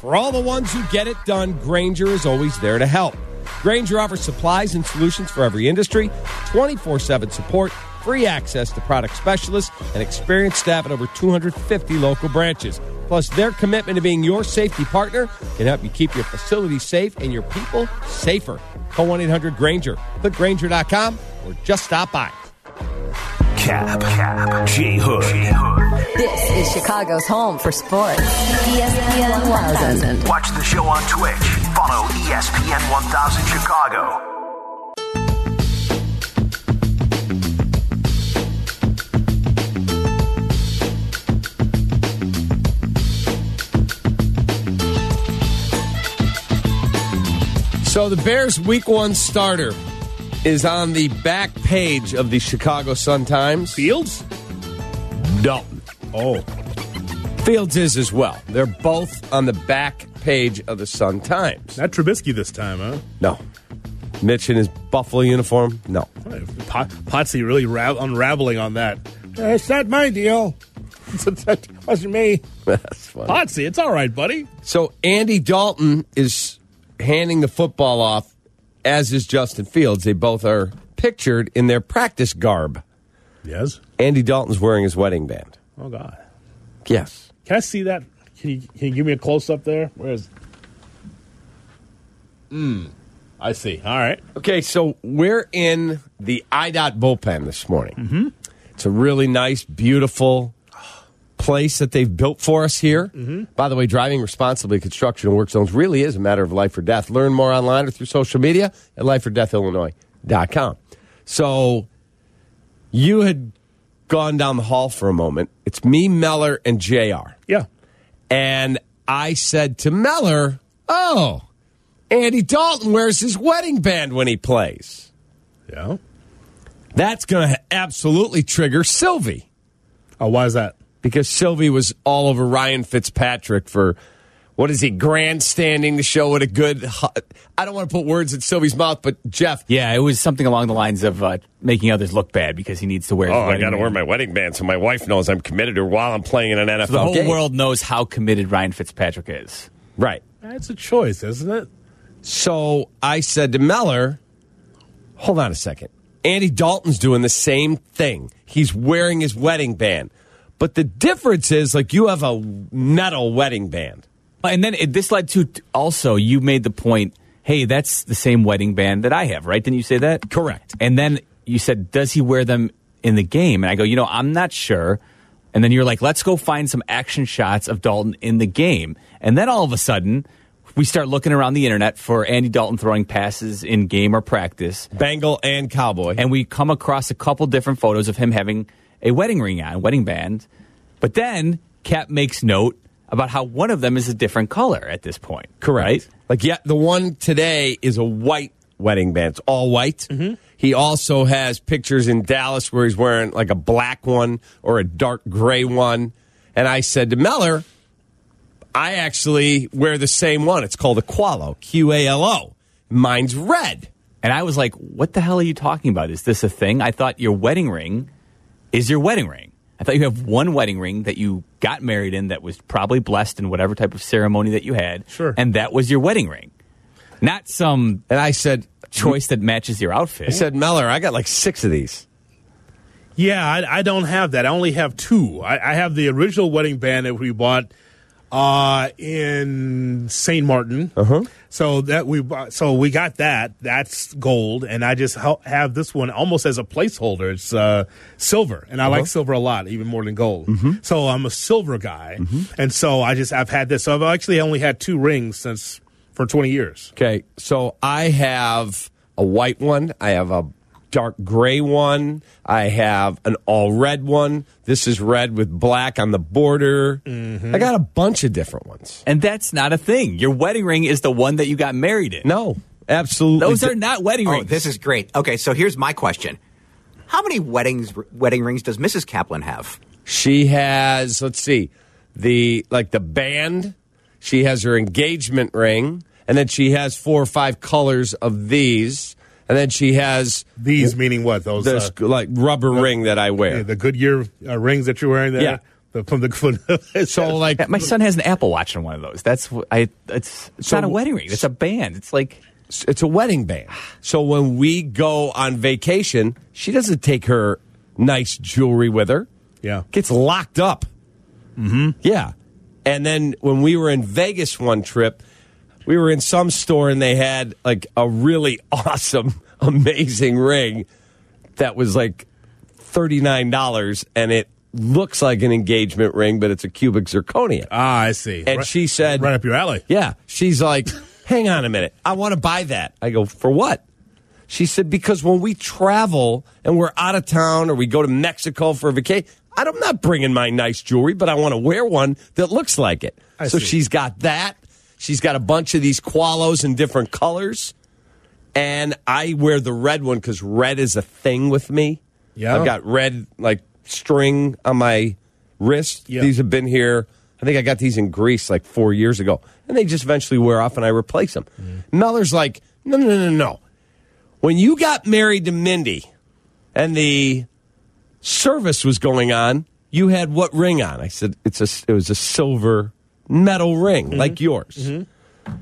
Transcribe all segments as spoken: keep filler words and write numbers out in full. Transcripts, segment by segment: For all the ones who get it done, Grainger is always there to help. Grainger offers supplies and solutions for every industry, twenty-four seven support, free access to product specialists, and experienced staff at over two hundred fifty local branches. Plus, their commitment to being your safety partner can help you keep your facility safe and your people safer. Call one eight hundred Grainger, click Grainger dot com, or just stop by. Cap, Cap, J-Hood. This is Chicago's home for sports. E S P N one thousand. Watch the show on Twitch. Follow E S P N one thousand Chicago. So the Bears' Week One starter is on the back page of the Chicago Sun-Times. Fields? Dalton. Oh. Fields is as well. They're both on the back page of the Sun-Times. Not Trubisky this time, huh? No. Mitch in his Buffalo uniform? No. Pot- Potsy really ra- unraveling on that. Uh, it's not my deal. It wasn't me. That's funny. Potsy, it's all right, buddy. So Andy Dalton is handing the football off, as is Justin Fields. They both are pictured in their practice garb. Yes. Andy Dalton's wearing his wedding band. Oh, God. Yes. Can I see that? Can you, can you give me a close-up there? Where is it? Mm. I see. All right. Okay, so we're in the I D O T bullpen this morning. Mm-hmm. It's a really nice, beautiful place that they've built for us here. Mm-hmm. By the way, driving responsibly, construction and work zones really is a matter of life or death. Learn more online or through social media at life or death illinois dot com. So you had gone down the hall for a moment. It's me, Mellor, and J R. Yeah. And I said to Mellor, oh, Andy Dalton wears his wedding band when he plays. Yeah. That's going to absolutely trigger Sylvie. Oh, why is that? Because Sylvie was all over Ryan Fitzpatrick for, what is he, grandstanding to show what a good... I don't want to put words in Sylvie's mouth, but Jeff... Yeah, it was something along the lines of uh, making others look bad because he needs to wear... Oh, I got to wear my wedding band so my wife knows I'm committed to her while I'm playing in an N F L game. So the whole game. world knows how committed Ryan Fitzpatrick is. Right. That's a choice, isn't it? So I said to Mellor, hold on a second. Andy Dalton's doing the same thing. He's wearing his wedding band. But the difference is, like, you have a metal wedding band. And then it, this led to, also, you made the point, hey, that's the same wedding band that I have, right? Didn't you say that? Correct. And then you said, does he wear them in the game? And I go, you know, I'm not sure. And then you're like, let's go find some action shots of Dalton in the game. And then all of a sudden, we start looking around the internet for Andy Dalton throwing passes in game or practice. Bengal and Cowboy. And we come across a couple different photos of him having a wedding ring on, a wedding band. But then Cap makes note about how one of them is a different color at this point. Correct. Right? Like, yeah, the one today is a white wedding band. It's all white. Mm-hmm. He also has pictures in Dallas where he's wearing like a black one or a dark gray one. And I said to Mellor, I actually wear the same one. It's called a Qalo, Q A L O. Mine's red. And I was like, what the hell are you talking about? Is this a thing? I thought your wedding ring... is your wedding ring. I thought you have one wedding ring that you got married in that was probably blessed in whatever type of ceremony that you had. Sure. And that was your wedding ring. Not some and I said choice that matches your outfit. I said, Mellor, I got like six of these. Yeah, I, I don't have that. I only have two. I, I have the original wedding band that we bought uh, in Saint Martin. Uh-huh. So that we bought, so we got that. That's gold, and I just ha- have this one almost as a placeholder. It's uh, silver, and I uh-huh. like silver a lot, even more than gold. Mm-hmm. So I'm a silver guy, mm-hmm. and so I just I've had this. So I've actually only had two rings since for twenty years. Okay, so I have a white one. I have a dark gray one. I have an all red one. This is red with black on the border. Mm-hmm. I got a bunch of different ones. And that's not a thing. Your wedding ring is the one that you got married in. No, absolutely. Those are not wedding rings. Oh, this is great. Okay, so here's my question. How many weddings wedding rings does Missus Kaplan have? She has, let's see, the like the band. She has her engagement ring. And then she has four or five colors of these. And then she has... These meaning what? Those... This, uh, like rubber uh, ring that I wear. Yeah, the Goodyear uh, rings that you're wearing there? Yeah. From the, from the so like yeah, my son has an Apple Watch on one of those. That's I. It's, it's so, not a wedding ring. It's a band. It's like it's a wedding band. So when we go on vacation, she doesn't take her nice jewelry with her. Yeah, gets locked up. Mm-hmm. Yeah, and then when we were in Vegas one trip, we were in some store and they had like a really awesome, amazing ring that was like thirty-nine dollars and it looks like an engagement ring, but it's a cubic zirconia. Ah, I see. And right, she said... Right up your alley. Yeah. She's like, hang on a minute. I want to buy that. I go, for what? She said, because when we travel and we're out of town or we go to Mexico for a vacation, I'm not bringing my nice jewelry, but I want to wear one that looks like it. I so see. She's got that. She's got a bunch of these Qalos in different colors. And I wear the red one because red is a thing with me. Yeah. I've got red, like... string on my wrist. Yep. These have been here. I think I got these in Greece like four years ago. And they just eventually wear off and I replace them. Mm. Meller's like, no, no, no, no, no. When you got married to Mindy and the service was going on, you had what ring on? I said, it's a, it was a silver metal ring, mm-hmm. like yours. Mm-hmm.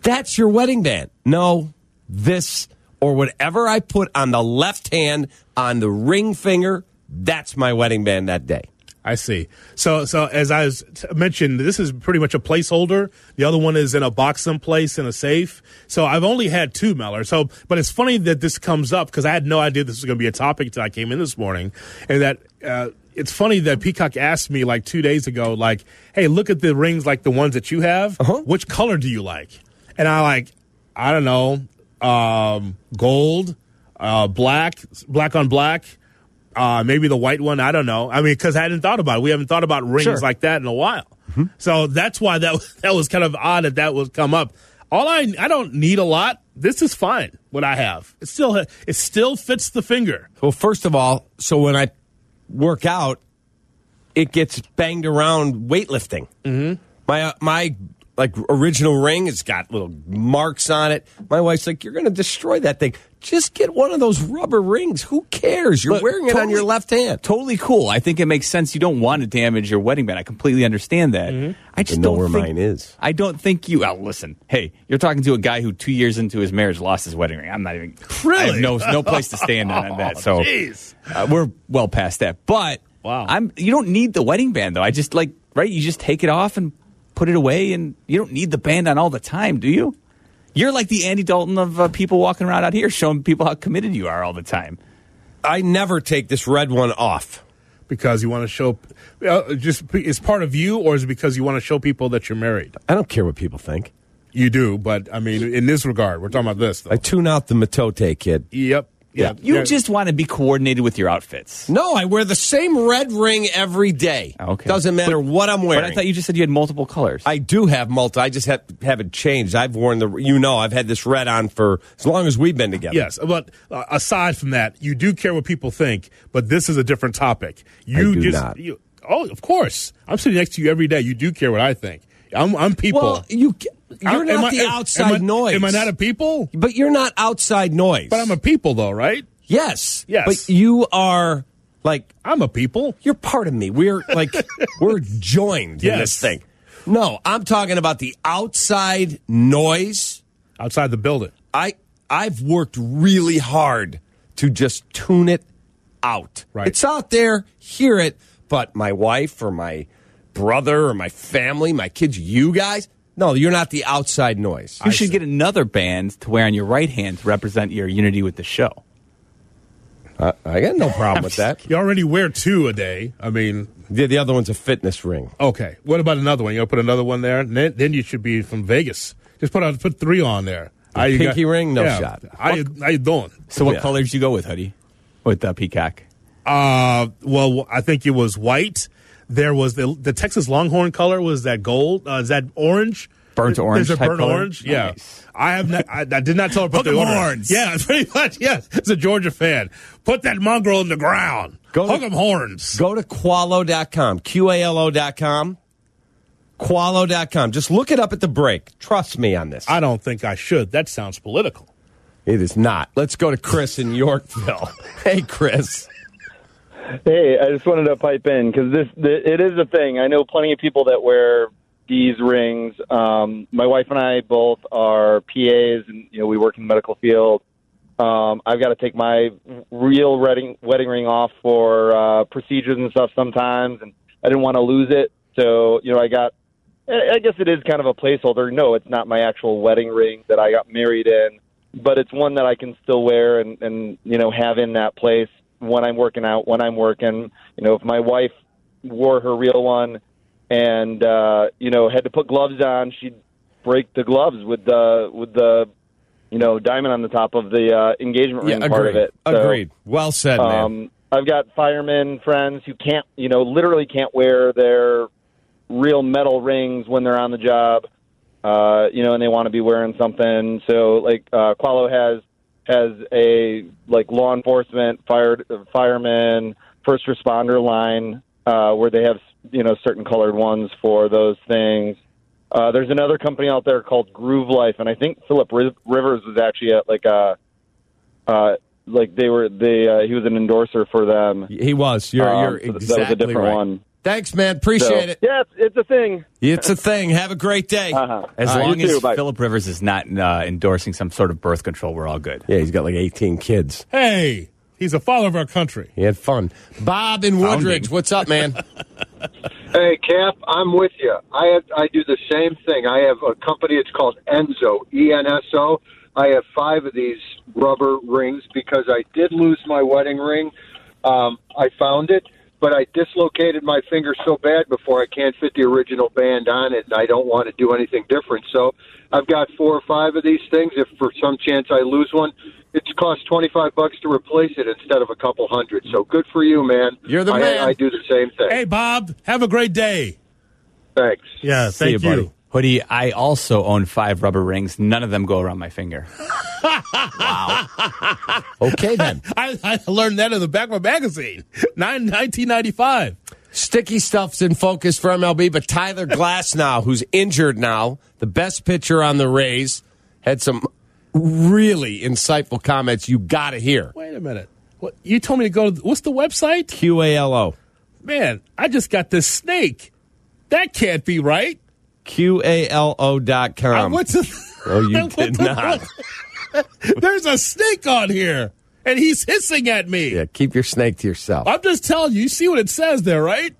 That's your wedding band. No, this or whatever I put on the left hand on the ring finger, that's my wedding band that day. I see. So, so as I was t- mentioned, this is pretty much a placeholder. The other one is in a box someplace in a safe. So I've only had two, Mellor. So, but it's funny that this comes up because I had no idea this was going to be a topic until I came in this morning. And that uh, it's funny that Peacock asked me like two days ago, like, hey, look at the rings like the ones that you have. Uh-huh. Which color do you like? And I like, I don't know, um, gold, uh, black, black on black. Uh, maybe the white one. I don't know. I mean, because I hadn't thought about it. We haven't thought about rings sure. like that in a while. Mm-hmm. So that's why that was, that was kind of odd that that would come up. All I I don't need a lot. This is fine. What I have, it still it still fits the finger. Well, first of all, so when I work out, it gets banged around weightlifting. Mm-hmm. My uh, my like original ring, it's got little marks on it. My wife's like, you're going to destroy that thing. Just get one of those rubber rings. Who cares? You're Look, wearing it totally, on your left hand. Totally cool. I think it makes sense. You don't want to damage your wedding band. I completely understand that. Mm-hmm. I just I know don't where think, mine is. I don't think you. Oh, listen. Hey, you're talking to a guy who two years into his marriage lost his wedding ring. I'm not even. Really? I have no, no place to stand on, on that. So uh, we're well past that. But wow, I'm. You don't need the wedding band though. I just like right. You just take it off and put it away, and you don't need the band on all the time, do you? You're like the Andy Dalton of uh, people walking around out here showing people how committed you are all the time. I never take this red one off. Because you want to show... Uh, just it's part of you, or is it because you want to show people that you're married? I don't care what people think. You do, but, I mean, in this regard, we're talking about this, though. I tune out the matote, kid. Yep. Yeah. You yeah. just want to be coordinated with your outfits. No, I wear the same red ring every day. Okay. Doesn't matter but, what I'm wearing. But I thought you just said you had multiple colors. I do have multiple. I just have, haven't changed. I've worn the, you know, I've had this red on for as long as we've been together. Yes, but uh, aside from that, you do care what people think, but this is a different topic. You I do just, not. You, oh, of course. I'm sitting next to you every day. You do care what I think. I'm, I'm people. Well, you... You're I'm, not I, the outside am I, noise. Am I not a people? But you're not outside noise. But I'm a people, though, right? Yes. Yes. But you are like... I'm a people. You're part of me. We're like... we're joined yes. in this thing. No, I'm talking about the outside noise. Outside the building. I, I've worked really hard to just tune it out. Right. It's out there. Hear it. But my wife or my brother or my family, my kids, you guys... No, you're not the outside noise. You I should see. Get another band to wear on your right hand to represent your unity with the show. Uh, I got no problem with that. You already wear two a day. I mean... The, the other one's a fitness ring. Okay. What about another one? You're going to put another one there? Then, then you should be from Vegas. Just put out, put three on there. The I, pinky got, ring? No yeah. shot. How you, how you doing? So what yeah. colors you go with, Hoodie? With uh, Peacock? Uh, well, I think it was white. There was the the Texas Longhorn color was that gold, uh, is that orange? Burnt orange. There's a burnt color? Orange. Yeah, nice. I have not. I, I did not tell her about the horns. Yeah, pretty much. Yes, it's a Georgia fan. Put that mongrel in the ground. Go Hook 'em horns. Go to Qalo dot com, Q A L O dot com, Qalo dot com. Just look it up at the break. Trust me on this. I don't think I should. That sounds political. It is not. Let's go to Chris in Yorkville. Hey, Chris. Hey, I just wanted to pipe in because this, this it is a thing. I know plenty of people that wear these rings. Um, my wife and I both are P As, and you know we work in the medical field. Um, I've got to take my real wedding wedding ring off for uh, procedures and stuff sometimes, and I didn't want to lose it. So you know, I got. I guess it is kind of a placeholder. No, it's not my actual wedding ring that I got married in, but it's one that I can still wear and, and you know have in that place when I'm working out, when I'm working. You know, if my wife wore her real one and uh, you know had to put gloves on, she'd break the gloves with the with the. you know, diamond on the top of the uh, engagement ring yeah, part of it. So, agreed. Well said, man. Um, I've got firemen friends who can't, you know, literally can't wear their real metal rings when they're on the job, uh, you know, and they want to be wearing something. So, like, uh, Qalo has has a, like, law enforcement, fire, firemen, first responder line uh, where they have, you know, certain colored ones for those things. Uh, there's another company out there called Groove Life, and I think Philip Rivers was actually at like a, uh, like they were they uh, he was an endorser for them. He was. You're um, you're so exactly that was a different right. one. Thanks, man. Appreciate so, it. Yeah, it's, it's a thing. It's a thing. Have a great day. Uh-huh. As uh, long as Philip Rivers is not uh, endorsing some sort of birth control, we're all good. Yeah, he's got like eighteen kids. Hey, he's a father of our country. He had fun. Bob in Woodridge, what's up, man? Hey, Cap, I'm with you. I have, I do the same thing. I have a company. It's called Enzo, E N S O. I have five of these rubber rings because I did lose my wedding ring. Um, I found it, but I dislocated my finger so bad before I can't fit the original band on it, and I don't want to do anything different. So I've got four or five of these things. If for some chance I lose one, it's cost twenty-five bucks to replace it instead of a couple hundred. So good for you, man. You're the I, man. I do the same thing. Hey, Bob, have a great day. Thanks. Yeah, thank See you. you. Buddy. Hoodie, I also own five rubber rings. None of them go around my finger. Wow. Okay, then. I, I learned that in the back of a magazine, nineteen ninety-five. Sticky stuff's in focus for M L B, but Tyler Glasnow, who's injured now, the best pitcher on the Rays, had some really insightful comments you got to hear. Wait a minute. What, you told me to go to, what's the website? Q A L O. Man, I just got this snake. That can't be right. Q A L O dot com. I went to, oh, you did not. There's a snake on here, and he's hissing at me. Yeah, keep your snake to yourself. I'm just telling you. You see what it says there, right?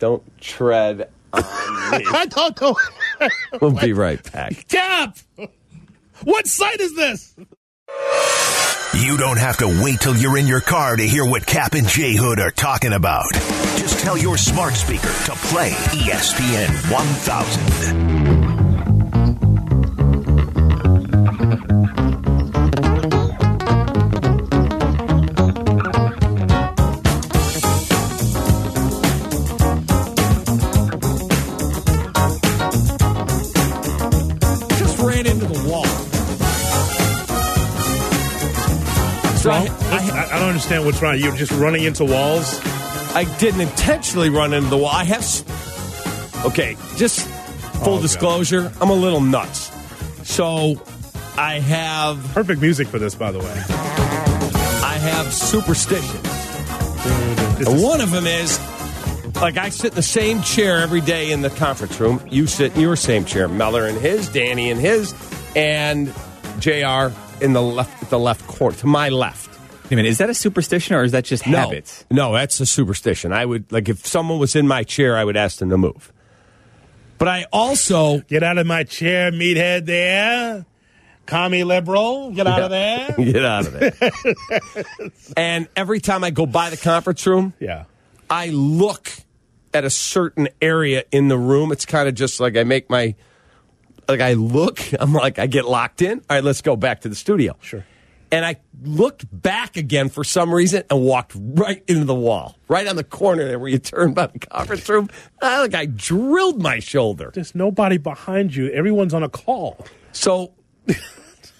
Don't tread on me. I don't know. We'll be right back. Cap! What site is this? You don't have to wait till you're in your car to hear what Cap and J Hood are talking about. Just tell your smart speaker to play E S P N one thousand. I don't understand what's wrong. You're just running into walls? I didn't intentionally run into the wall. I have... Okay, just full oh, disclosure, God. I'm a little nuts. So, I have... Perfect music for this, by the way. I have superstitions. This and is... one of them is, like, I sit in the same chair every day in the conference room. You sit in your same chair. Mellor in his, Danny in his, and J R in the left, the left corner, to my left. Wait a minute, is that a superstition or is that just no, habits? No, that's a superstition. I would, like, if someone was in my chair, I would ask them to move. But I also... Get out of my chair, meathead there. Commie liberal, get out yeah. of there. Get out of there. And every time I go by the conference room, yeah, I look at a certain area in the room. It's kind of just like I make my... Like, I look, I'm like, I get locked in. All right, let's go back to the studio. Sure. And I looked back again for some reason and walked right into the wall, right on the corner there where you turn by the conference room. I, like I drilled my shoulder. There's nobody behind you. Everyone's on a call. So,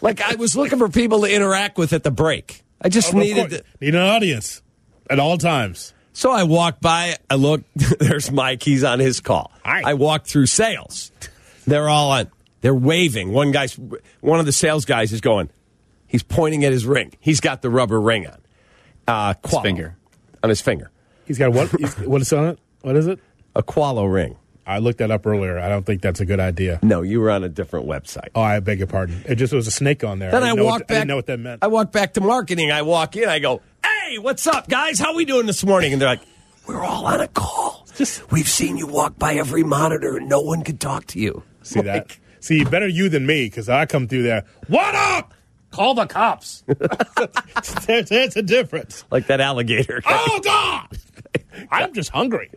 like, I was looking for people to interact with at the break. I just oh, needed to, need an audience at all times. So I walked by. I looked. There's Mike. He's on his call. Right. I walked through sales. They're all on. They're waving. One guy's one of the sales guys is going. He's pointing at his ring. He's got the rubber ring on. Uh, his finger. on his finger. He's got what? He's, what is on it? What is it? A Qalo ring. I looked that up earlier. I don't think that's a good idea. No, you were on a different website. Oh, I beg your pardon. It just was a snake on there. Then I, I walked what, back. I didn't know what that meant. I walked back to marketing. I walk in. I go, hey, what's up, guys? How we doing this morning? And they're like, we're all on a call. Just, we've seen you walk by every monitor and no one could talk to you. See like, that? See, better you than me because I come through there. What up? Call the cops. there's, there's a difference. Like that alligator. Guy. Oh, God. I'm just hungry.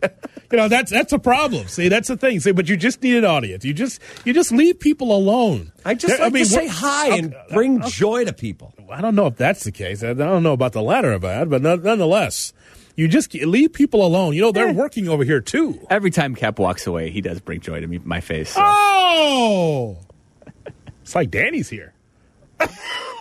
You know, that's that's a problem. See, that's the thing. See, but you just need an audience. You just you just leave people alone. I just there, like I mean, to say hi okay, and bring okay. joy to people. I don't know if that's the case. I don't know about the latter of that, but nonetheless, you just leave people alone. You know, they're eh. working over here, too. Every time Cap walks away, he does bring joy to me, my face. So. Oh! It's like Danny's here. Wow.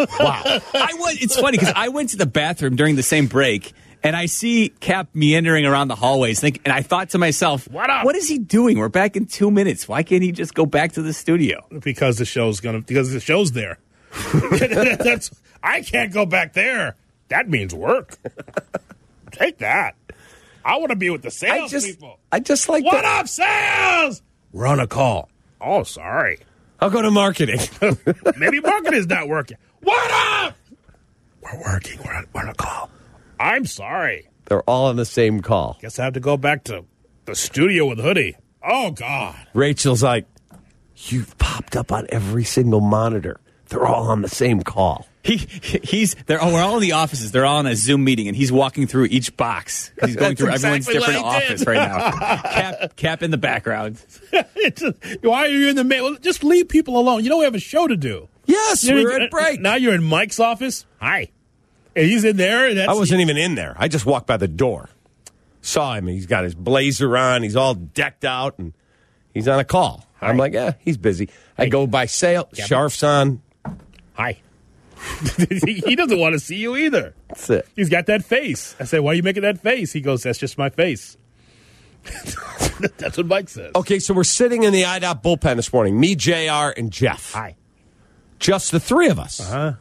I was, it's funny, because I went to the bathroom during the same break, and I see Cap meandering around the hallways, think, and I thought to myself, what, up? what is he doing? We're back in two minutes. Why can't he just go back to the studio? Because the show's gonna. Because the show's there. That's, I can't go back there. That means work. Take that. I want to be with the sales I just, people. I just like What the, up, sales? We're on a call. Oh, sorry. I'll go to marketing. Maybe marketing's not working. What up? We're working. We're on, we're on a call. I'm sorry. They're all on the same call. Guess I have to go back to the studio with Hoodie. Oh, God. Rachel's like, you've popped up on every single monitor. They're all on the same call. He, he's, they're, oh, we're all in the offices. They're all in a Zoom meeting, and he's walking through each box. He's going through exactly everyone's different office did. right now. Cap, Cap in the background. It's a, why are you in the mail? Just leave people alone. You know we have a show to do. Yes, you know, we're at break. Now you're in Mike's office. Hi. And he's in there. And that's, I wasn't even in there. I just walked by the door. Saw him. He's got his blazer on. He's all decked out, and he's on a call. Hi. I'm like, yeah, he's busy. Hi. I go by sale. Yep. Sharf's on. Hi. He doesn't want to see you either. That's it. He's got that face. I say, why are you making that face? He goes, that's just my face. That's what Mike says. Okay, so we're sitting in the I D O T bullpen this morning. Me, J R, and Jeff. Hi. Just the three of us. Uh-huh.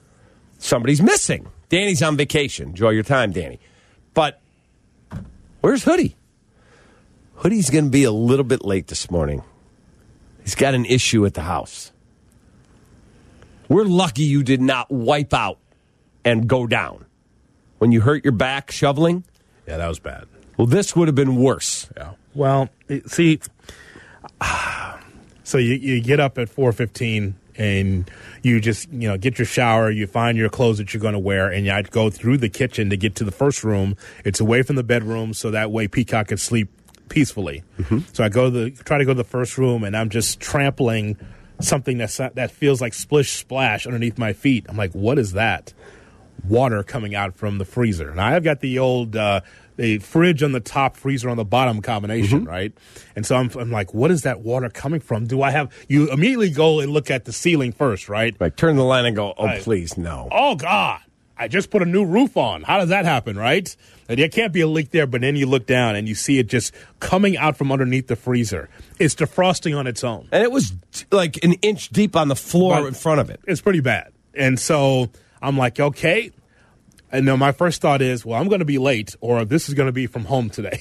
Somebody's missing. Danny's on vacation. Enjoy your time, Danny. But where's Hoodie? Hoodie's going to be a little bit late this morning. He's got an issue at the house. We're lucky you did not wipe out and go down. When you hurt your back shoveling. Yeah, that was bad. Well, this would have been worse. Yeah. Well, see, so you, you get up at four fifteen. And you just, you know, get your shower. You find your clothes that you're going to wear. And I'd go through the kitchen to get to the first room. It's away from the bedroom, so that way Peacock could sleep peacefully. Mm-hmm. So I go to the, try to go to the first room, and I'm just trampling something that's, that feels like splish splash underneath my feet. I'm like, what is that? Water coming out from the freezer. And I've got the old uh, the fridge on the top, freezer on the bottom combination, mm-hmm. right? And so I'm, I'm like, what is that water coming from? Do I have – you immediately go and look at the ceiling first, right? Like turn the line and go, oh, I, please, no. Oh, God. I just put a new roof on. How does that happen, right? And there can't be a leak there, but then you look down and you see it just coming out from underneath the freezer. It's defrosting on its own. And it was like an inch deep on the floor but in front of it. It's pretty bad. And so – I'm like, okay. And now my first thought is, well, I'm going to be late, or this is going to be from home today.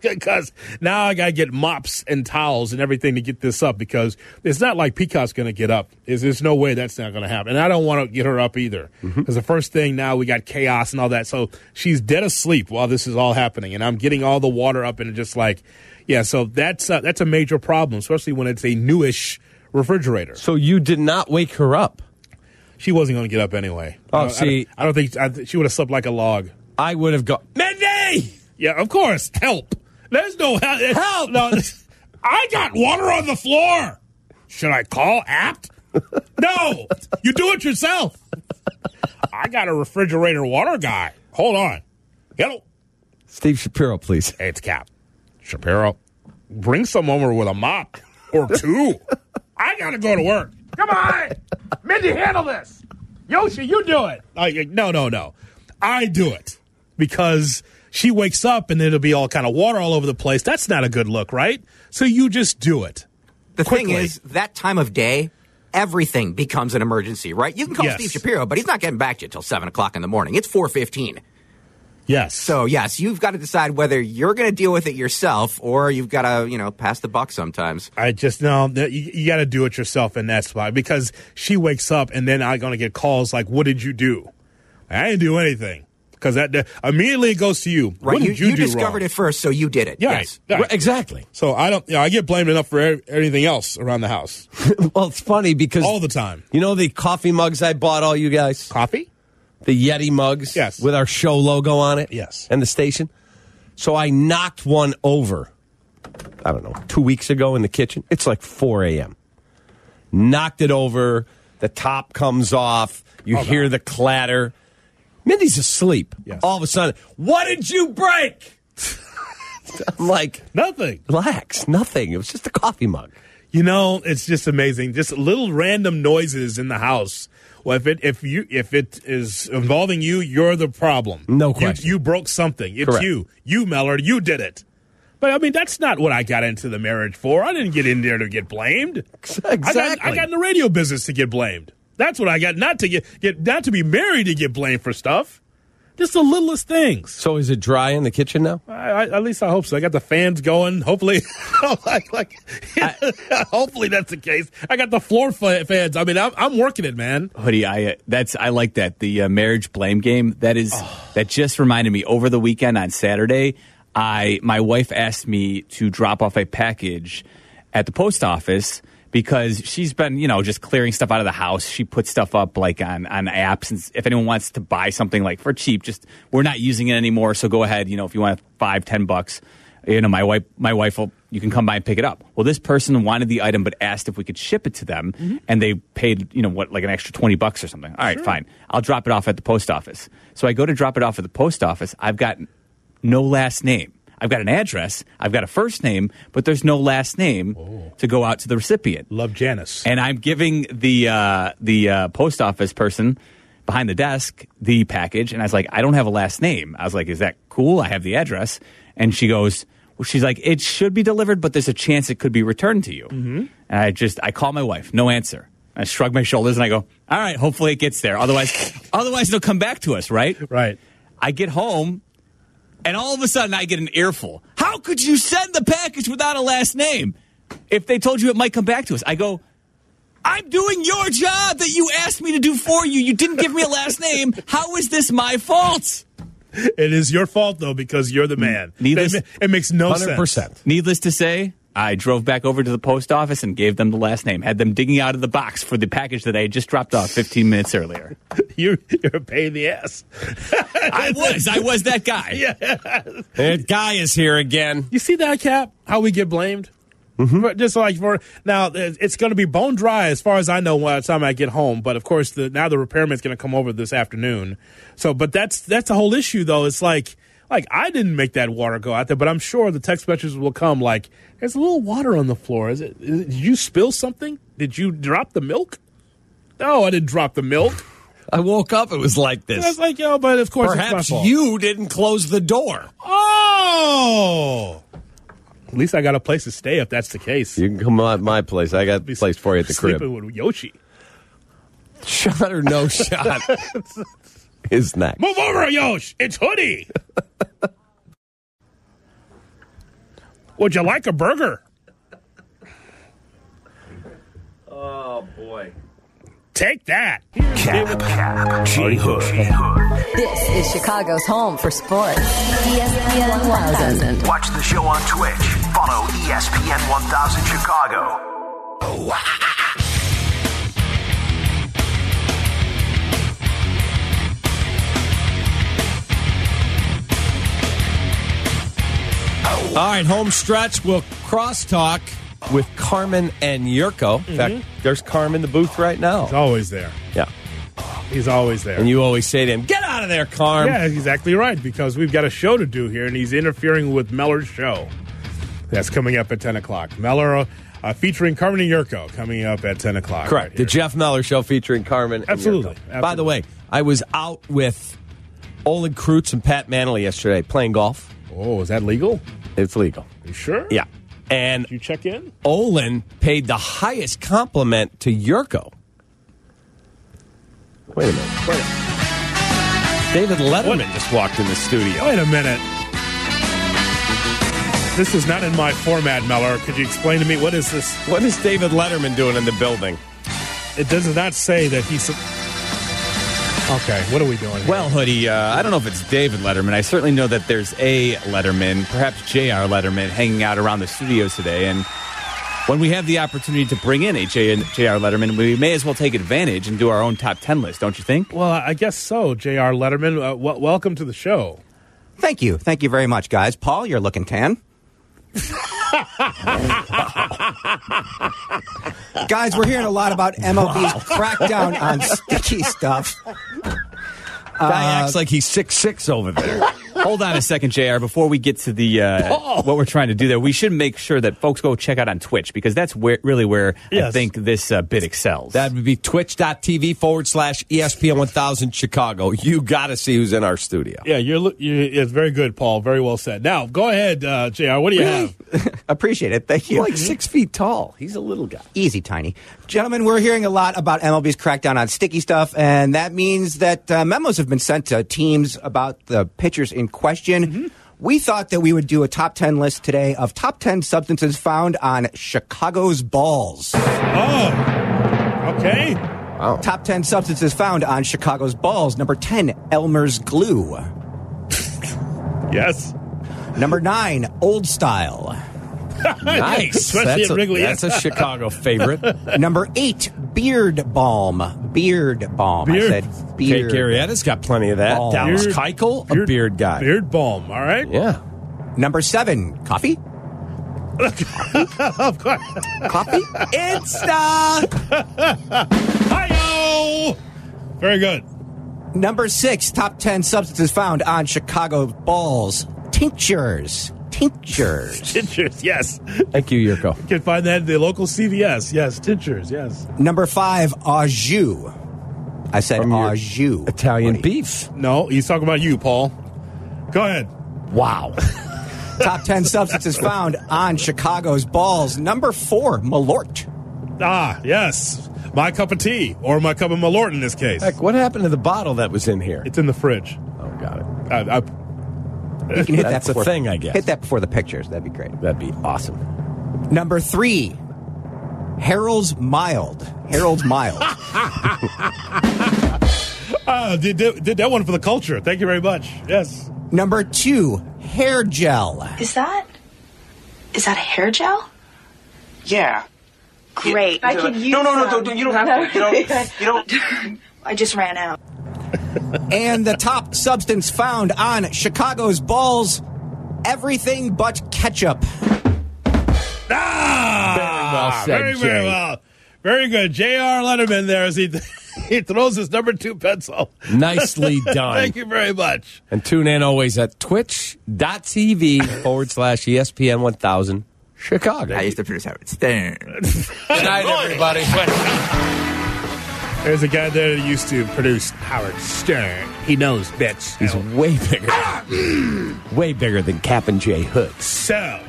Because now I got to get mops and towels and everything to get this up, because it's not like Peacock's going to get up. There's, there's no way that's not going to happen. And I don't want to get her up either. Because mm-hmm. the first thing now, we got chaos and all that. So she's dead asleep while this is all happening. And I'm getting all the water up and just like, yeah, so that's uh, that's a major problem, especially when it's a newish refrigerator. So you did not wake her up? She wasn't going to get up anyway. Oh, I, see, I don't, I don't think I th- she would have slept like a log. I would have gone, Mindy! Yeah, of course. Help! There's no help. Help! No, I got water on the floor. Should I call apt? No, you do it yourself. I got a refrigerator water guy. Hold on. Hello, Steve Shapiro, please. Hey, it's Cap. Shapiro, bring some over with a mop or two. I got to go to work. Come on, Mindy, handle this. Yoshi, you do it. I, no, no, no. I do it because she wakes up and it'll be all kind of water all over the place. That's not a good look, right? So you just do it. The quickly. Thing is, that time of day, everything becomes an emergency, right? You can call yes. Steve Shapiro, but he's not getting back to you until seven o'clock in the morning. It's four fifteen. Yes. So, yes, you've got to decide whether you're going to deal with it yourself or you've got to, you know, pass the buck sometimes. I just know that you, you got to do it yourself in that spot because she wakes up and then I'm going to get calls like, what did you do? I didn't do anything. Because that uh, immediately it goes to you. Right, what did you, you, you do discovered wrong? It first, so you did it. Yeah, yes, right, right. Exactly. So I don't. You know, I get blamed enough for er- anything else around the house. Well, it's funny because all the time. You know the coffee mugs I bought all you guys. Coffee, the Yeti mugs. Yes, with our show logo on it. Yes, and the station. So I knocked one over. I don't know, two weeks ago in the kitchen. It's like four a.m. Knocked it over. The top comes off. You oh, hear no. the clatter. Mindy's asleep. Yes. All of a sudden, what did you break? I'm like, nothing. Relax, nothing. It was just a coffee mug. You know, it's just amazing. Just little random noises in the house. Well, if it if you if it is involving you, you're the problem. No question. You, you broke something. It's Correct. you. You, Mellard, you did it. But, I mean, that's not what I got into the marriage for. I didn't get in there to get blamed. Exactly. I got, I got in the radio business to get blamed. That's what I got. Not to get, get not to be married to get blamed for stuff. Just the littlest things. So is it dry in the kitchen now? I, I, at least I hope so. I got the fans going. Hopefully, like, like, I, hopefully that's the case. I got the floor fans. I mean, I'm, I'm working it, man. Hoodie, I uh, that's I like that the uh, marriage blame game. That is oh. that just reminded me. Over the weekend on Saturday, I my wife asked me to drop off a package at the post office. Because she's been, you know, just clearing stuff out of the house. She puts stuff up, like, on, on apps. And if anyone wants to buy something, like, for cheap, just, we're not using it anymore, so go ahead. You know, if you want five, ten bucks, you know, my wife, my wife will, you can come by and pick it up. Well, this person wanted the item but asked if we could ship it to them. Mm-hmm. And they paid, you know, what, like an extra twenty bucks or something. All right, sure. Fine. I'll drop it off at the post office. So I go to drop it off at the post office. I've got no last name. I've got an address, I've got a first name, but there's no last name oh. to go out to the recipient. Love Janice. And I'm giving the uh, the uh, post office person behind the desk the package, and I was like, I don't have a last name. I was like, is that cool? I have the address. And she goes, well, she's like, it should be delivered, but there's a chance it could be returned to you. Mm-hmm. And I just, I call my wife, no answer. I shrug my shoulders, and I go, all right, hopefully it gets there. Otherwise, otherwise it'll come back to us, right? Right. I get home. And all of a sudden, I get an earful. How could you send the package without a last name? If they told you it might come back to us, I go, I'm doing your job that you asked me to do for you. You didn't give me a last name. How is this my fault? It is your fault, though, because you're the man. Needless, it, it makes no one hundred percent. Sense. Needless to say, I drove back over to the post office and gave them the last name. Had them digging out of the box for the package that I had just dropped off fifteen minutes earlier. You're, you're a pain in the ass. I was. I was that guy. Yeah. That guy is here again. You see that, Cap? How we get blamed? Mm-hmm. Just like for now, it's going to be bone dry as far as I know by the time I get home. But of course, the, now the repairman's going to come over this afternoon. So, but that's that's the whole issue, though. It's like. Like, I didn't make that water go out there, but I'm sure the text messages will come like, there's a little water on the floor. Is it? Is it did you spill something? Did you drop the milk? No, I didn't drop the milk. I woke up. It was like this. I was like, yo, but of course Perhaps it's my fault. You didn't close the door. Oh! At least I got a place to stay if that's the case. You can come at my place. I got a place for you at the crib. Sleeping with Yoshi. Shot or no shot. His neck. Move over, Yosh. It's Hoodie. Would you like a burger? Oh, boy. Take that. Cap, Cap, J-Hood. This is Chicago's home for sports. E S P N one thousand. Watch the show on Twitch. Follow E S P N one thousand Chicago. Oh, all right, home stretch. We'll crosstalk with Carmen and Yurko. In mm-hmm. fact, there's Carmen in the booth right now. He's always there. Yeah. He's always there. And you always say to him, get out of there, Carm. Yeah, exactly right, because we've got a show to do here, and he's interfering with Meller's show. That's coming up at ten o'clock. Meller uh, featuring Carmen and Yurko coming up at ten o'clock. Correct. Right the Jeff Meller show featuring Carmen Absolutely. and Yurko. Absolutely. By the way, I was out with Oleg Krutz and Pat Manley yesterday playing golf. Oh, is that legal? It's legal. You sure? Yeah. And did you check in? Olin paid the highest compliment to Yurko. Wait a minute. Wait a minute. David Letterman just walked in the studio. Wait a minute. This is not in my format, Malort. Could you explain to me what is this? What is David Letterman doing in the building? It does not say that he's... Okay, what are we doing here? Well, Hoodie, uh, I don't know if it's David Letterman. I certainly know that there's a Letterman, perhaps J R. Letterman, hanging out around the studios today. And when we have the opportunity to bring in a J R. Letterman, we may as well take advantage and do our own top ten list, don't you think? Well, I guess so, J R. Letterman. Uh, w- welcome to the show. Thank you. Thank you very much, guys. Paul, you're looking tan. Guys, we're hearing a lot about M L B's wow. crackdown on sticky stuff. Guy uh, acts like he's six six over there. Hold on a second, J R. Before we get to the uh, oh. what we're trying to do there, we should make sure that folks go check out on Twitch, because that's where, really where yes. I think this uh, bit excels. That would be twitch.tv forward slash ESPN 1000 Chicago. You got to see who's in our studio. Yeah, you're, you're, it's very good, Paul. Very well said. Now, go ahead, uh, J R. What do you really? have? Appreciate it. Thank you. He's like six feet tall. He's a little guy. Easy, tiny. Gentlemen, we're hearing a lot about M L B's crackdown on sticky stuff, and that means that uh, memos have been sent to teams about the pitchers in question. Mm-hmm. We thought that we would do a top ten list today of top ten substances found on Chicago's balls. Oh, okay. Wow. Top ten substances found on Chicago's balls. Number ten, Elmer's glue. Yes. Number nine, Old Style. Nice. That's a, that's a Chicago favorite. Number eight, beard balm. Beard balm. Beard. I said beard. Kate Arrieta's got plenty of that. Balm. Dallas beard, Keuchel, beard, a beard guy. Beard balm, all right? Yeah. Number seven, coffee. Of course. Coffee? Insta! Hi-yo! Very good. Number six, top ten substances found on Chicago balls. Tinctures. Tinctures. Tinctures, yes. Thank you, Yurko. You can find that at the local C V S. Yes, tinctures, yes. Number five, au jus. I said au jus. Italian Woody. Beef. No, he's talking about you, Paul. Go ahead. Wow. Top ten substances found on Chicago's balls. Number four, Malort. Ah, yes. My cup of tea, or my cup of Malort in this case. Heck, what happened to the bottle that was in here? It's in the fridge. Oh, got it. I... I You can hit That's that before, a thing, I guess. Hit that before the pictures. That'd be great. That'd be awesome. Number three, Harold's Mild. Harold's Mild. uh, did, did that one for the culture. Thank you very much. Yes. Number two, hair gel. Is that, is that a hair gel? Yeah. Great. I can use No, no, no, no. You don't have to. You don't. You don't. I just ran out. And the top substance found on Chicago's balls, everything but ketchup. Ah! Very well said, Very, very well. Very good. J R. Letterman there as he, he throws his number two pencil. Nicely done. Thank you very much. And tune in always at twitch.tv forward slash ESPN 1000 Chicago. I used to produce Howard Stern. Good night, everybody. There's a guy there that used to produce Howard Stern. He knows, bitch. He's way bigger. Ah, mm. Way bigger than Captain J. Hood. So,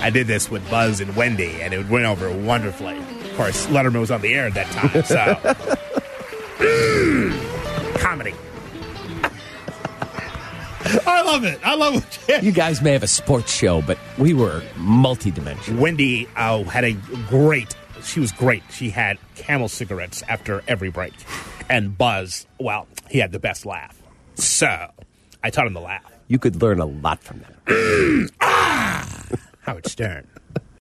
I did this with Buzz and Wendy, and it went over wonderfully. Of course, Letterman was on the air at that time, so. mm. Comedy. I love it. I love it. You guys may have a sports show, but we were multi-dimensional. Wendy uh, had a great... She was great. She had Camel cigarettes after every break. And Buzz, well, he had the best laugh. So, I taught him to laugh. You could learn a lot from that. ah! Howard Stern.